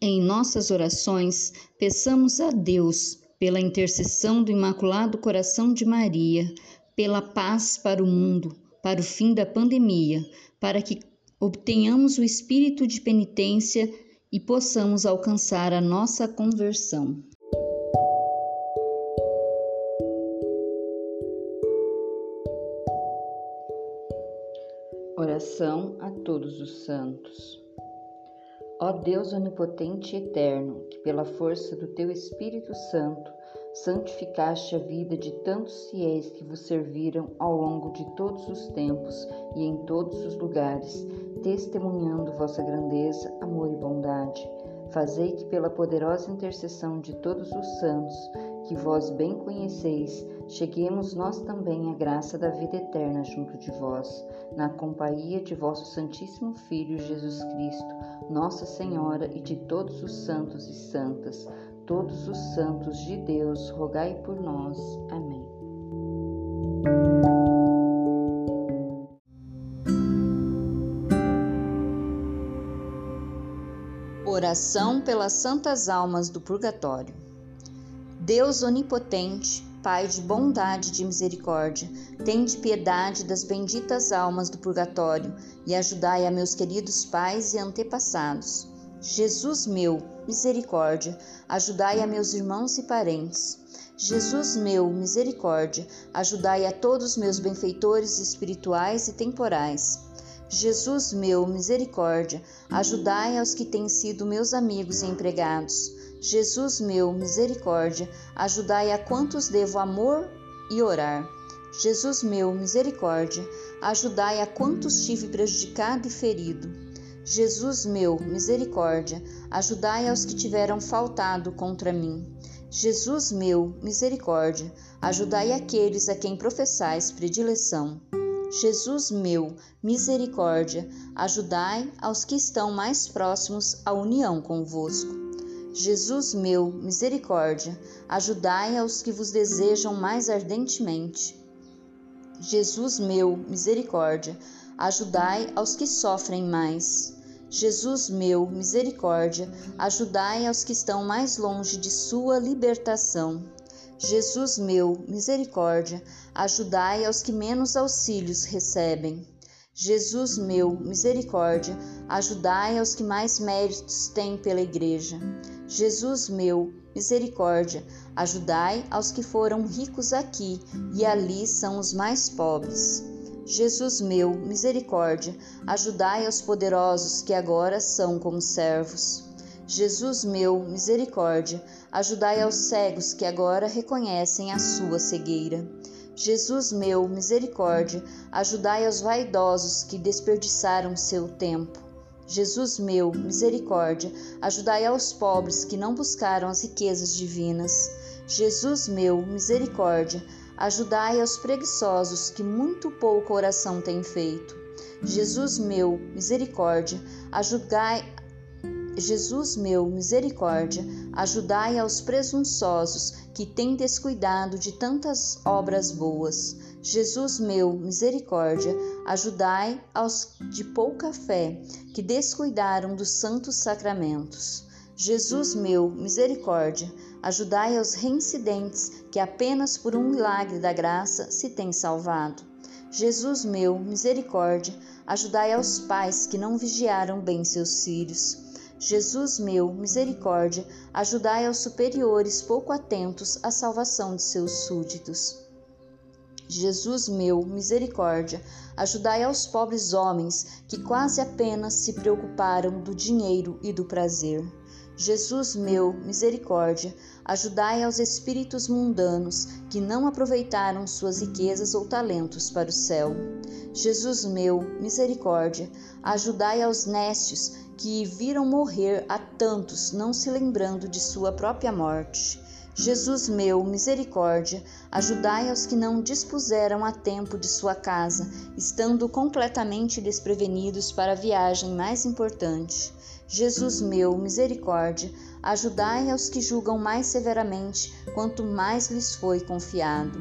em nossas orações, peçamos a Deus, pela intercessão do Imaculado Coração de Maria, pela paz para o mundo, para o fim da pandemia, para que obtenhamos o espírito de penitência e possamos alcançar a nossa conversão. Oração a todos os santos. Ó Deus onipotente e eterno, que pela força do teu Espírito Santo santificaste a vida de tantos fiéis que vos serviram ao longo de todos os tempos e em todos os lugares, testemunhando vossa grandeza, amor e bondade, fazei que pela poderosa intercessão de todos os santos, que vós bem conheceis, cheguemos nós também à graça da vida eterna junto de vós, na companhia de vosso Santíssimo Filho Jesus Cristo, Nossa Senhora e de todos os santos e santas, todos os santos de Deus, rogai por nós. Amém. Oração pelas santas almas do purgatório. Deus onipotente, Pai de bondade e de misericórdia, tende piedade das benditas almas do purgatório e ajudai a meus queridos pais e antepassados. Jesus meu, misericórdia, ajudai a meus irmãos e parentes. Jesus meu, misericórdia, ajudai a todos meus benfeitores espirituais e temporais. Jesus meu, misericórdia, ajudai aos que têm sido meus amigos e empregados. Jesus meu, misericórdia, ajudai a quantos devo amor e orar. Jesus meu, misericórdia, ajudai a quantos tive prejudicado e ferido. Jesus meu, misericórdia, ajudai aos que tiveram faltado contra mim. Jesus meu, misericórdia, ajudai aqueles a quem professais predileção. Jesus meu, misericórdia, ajudai aos que estão mais próximos à união convosco. Jesus meu, misericórdia, ajudai aos que vos desejam mais ardentemente. Jesus meu, misericórdia, ajudai aos que sofrem mais. Jesus meu, misericórdia, ajudai aos que estão mais longe de sua libertação. Jesus meu, misericórdia, ajudai aos que menos auxílios recebem. Jesus meu, misericórdia, ajudai aos que mais méritos têm pela Igreja. Jesus meu, misericórdia, ajudai aos que foram ricos aqui e ali são os mais pobres. Jesus meu, misericórdia, ajudai aos poderosos que agora são como servos. Jesus meu, misericórdia, ajudai aos cegos que agora reconhecem a sua cegueira. Jesus meu, misericórdia, ajudai aos vaidosos que desperdiçaram seu tempo. Jesus meu, misericórdia, ajudai aos pobres que não buscaram as riquezas divinas. Jesus meu, misericórdia, ajudai aos preguiçosos que muito pouca oração têm feito. Jesus meu, misericórdia, ajudai aos presunçosos que têm descuidado de tantas obras boas. Jesus meu, misericórdia, ajudai aos de pouca fé que descuidaram dos santos sacramentos. Jesus meu, misericórdia, ajudai aos reincidentes que apenas por um milagre da graça se têm salvado. Jesus meu, misericórdia, ajudai aos pais que não vigiaram bem seus filhos. Jesus meu, misericórdia, ajudai aos superiores pouco atentos à salvação de seus súditos. Jesus meu, misericórdia, ajudai aos pobres homens que quase apenas se preocuparam do dinheiro e do prazer. Jesus meu, misericórdia, ajudai aos espíritos mundanos que não aproveitaram suas riquezas ou talentos para o céu. Jesus meu, misericórdia, ajudai aos nécios que viram morrer a tantos, não se lembrando de sua própria morte. Jesus meu, misericórdia, ajudai aos que não dispuseram a tempo de sua casa, estando completamente desprevenidos para a viagem mais importante. Jesus meu, misericórdia, ajudai aos que julgam mais severamente, quanto mais lhes foi confiado.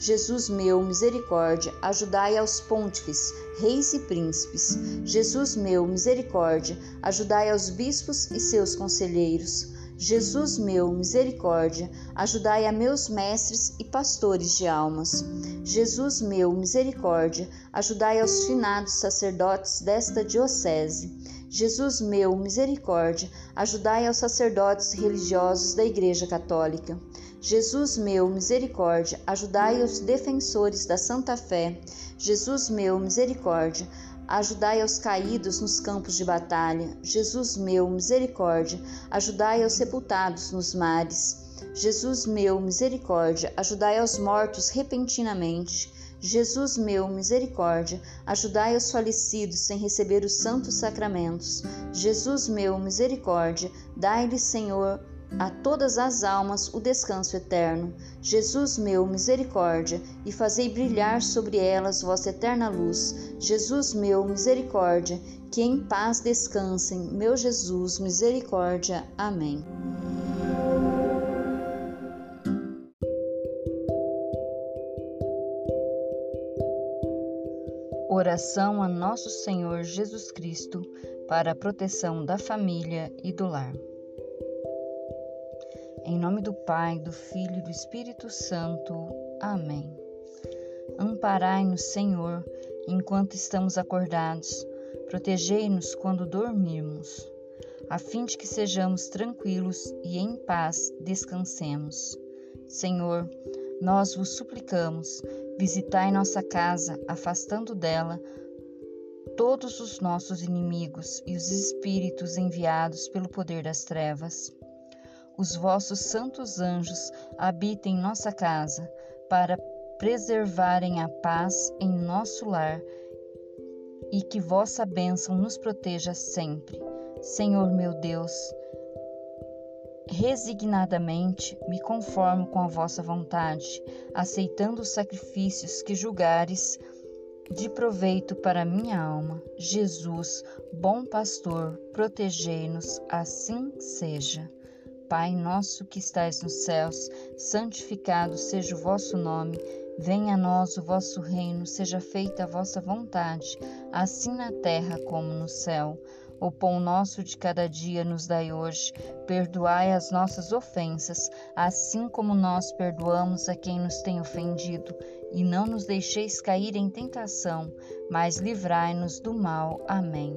Jesus meu, misericórdia, ajudai aos pontífices, reis e príncipes. Jesus meu, misericórdia, ajudai aos bispos e seus conselheiros. Jesus meu, misericórdia, ajudai a meus mestres e pastores de almas. Jesus meu, misericórdia, ajudai aos finados sacerdotes desta diocese. Jesus meu, misericórdia, ajudai aos sacerdotes religiosos da Igreja Católica. Jesus meu, misericórdia, ajudai aos defensores da Santa Fé. Jesus meu, misericórdia, ajudai aos caídos nos campos de batalha. Jesus meu, misericórdia, ajudai aos sepultados nos mares. Jesus meu, misericórdia, ajudai aos mortos repentinamente. Jesus meu, misericórdia, ajudai os falecidos sem receber os santos sacramentos. Jesus meu, misericórdia, dai-lhe, Senhor, a todas as almas o descanso eterno. Jesus meu, misericórdia, e fazei brilhar sobre elas vossa eterna luz. Jesus meu, misericórdia, que em paz descansem. Meu Jesus, misericórdia. Amém. Oração a Nosso Senhor Jesus Cristo para a proteção da família e do lar. Em nome do Pai, do Filho e do Espírito Santo. Amém. Amparai-nos, Senhor, enquanto estamos acordados. Protegei-nos quando dormirmos, a fim de que sejamos tranquilos e em paz descansemos. Senhor, nós vos suplicamos, visitai nossa casa, afastando dela todos os nossos inimigos e os espíritos enviados pelo poder das trevas. Os vossos santos anjos habitem nossa casa para preservarem a paz em nosso lar e que vossa bênção nos proteja sempre. Senhor meu Deus, resignadamente me conformo com a vossa vontade, aceitando os sacrifícios que julgares de proveito para minha alma. Jesus, bom pastor, protegei-nos, assim seja. Pai nosso que estais nos céus, santificado seja o vosso nome, venha a nós o vosso reino, seja feita a vossa vontade, assim na terra como no céu. O pão nosso de cada dia nos dai hoje, perdoai as nossas ofensas, assim como nós perdoamos a quem nos tem ofendido, e não nos deixeis cair em tentação, mas livrai-nos do mal. Amém.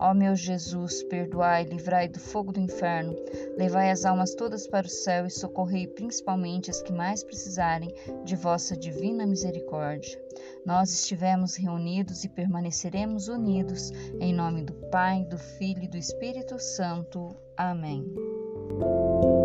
Ó meu Jesus, perdoai, livrai do fogo do inferno, levai as almas todas para o céu e socorrei principalmente as que mais precisarem de vossa divina misericórdia. Nós estivemos reunidos e permaneceremos unidos, em nome do Pai, do Filho e do Espírito Santo. Amém.